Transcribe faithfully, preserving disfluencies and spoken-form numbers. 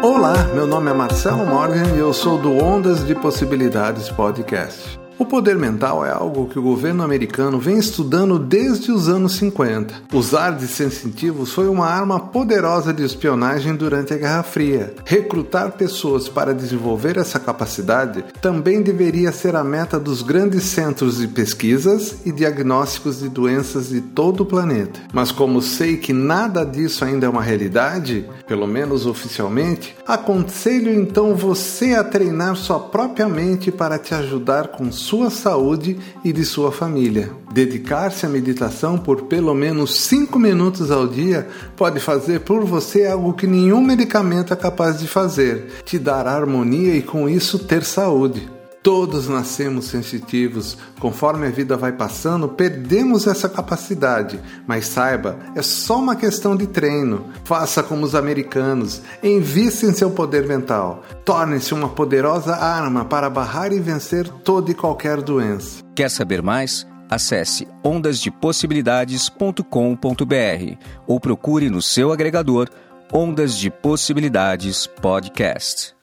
Olá, meu nome é Marcelo Morgan e eu sou do Ondas de Possibilidades Podcast. O poder mental é algo que o governo americano vem estudando desde os anos cinquenta. Usar de incentivos foi uma arma poderosa de espionagem durante a Guerra Fria. Recrutar pessoas para desenvolver essa capacidade também deveria ser a meta dos grandes centros de pesquisas e diagnósticos de doenças de todo o planeta. Mas como sei que nada disso ainda é uma realidade, pelo menos oficialmente, aconselho então você a treinar sua própria mente para te ajudar com sua sua saúde e de sua família. Dedicar-se à meditação por pelo menos cinco minutos ao dia pode fazer por você algo que nenhum medicamento é capaz de fazer, te dar harmonia e com isso ter saúde. Todos nascemos sensitivos, conforme a vida vai passando, perdemos essa capacidade, mas saiba, é só uma questão de treino. Faça como os americanos, invista em seu poder mental, torne-se uma poderosa arma para barrar e vencer toda e qualquer doença. Quer saber mais? Acesse ondas de possibilidades ponto com ponto br ou procure no seu agregador Ondas de Possibilidades Podcast.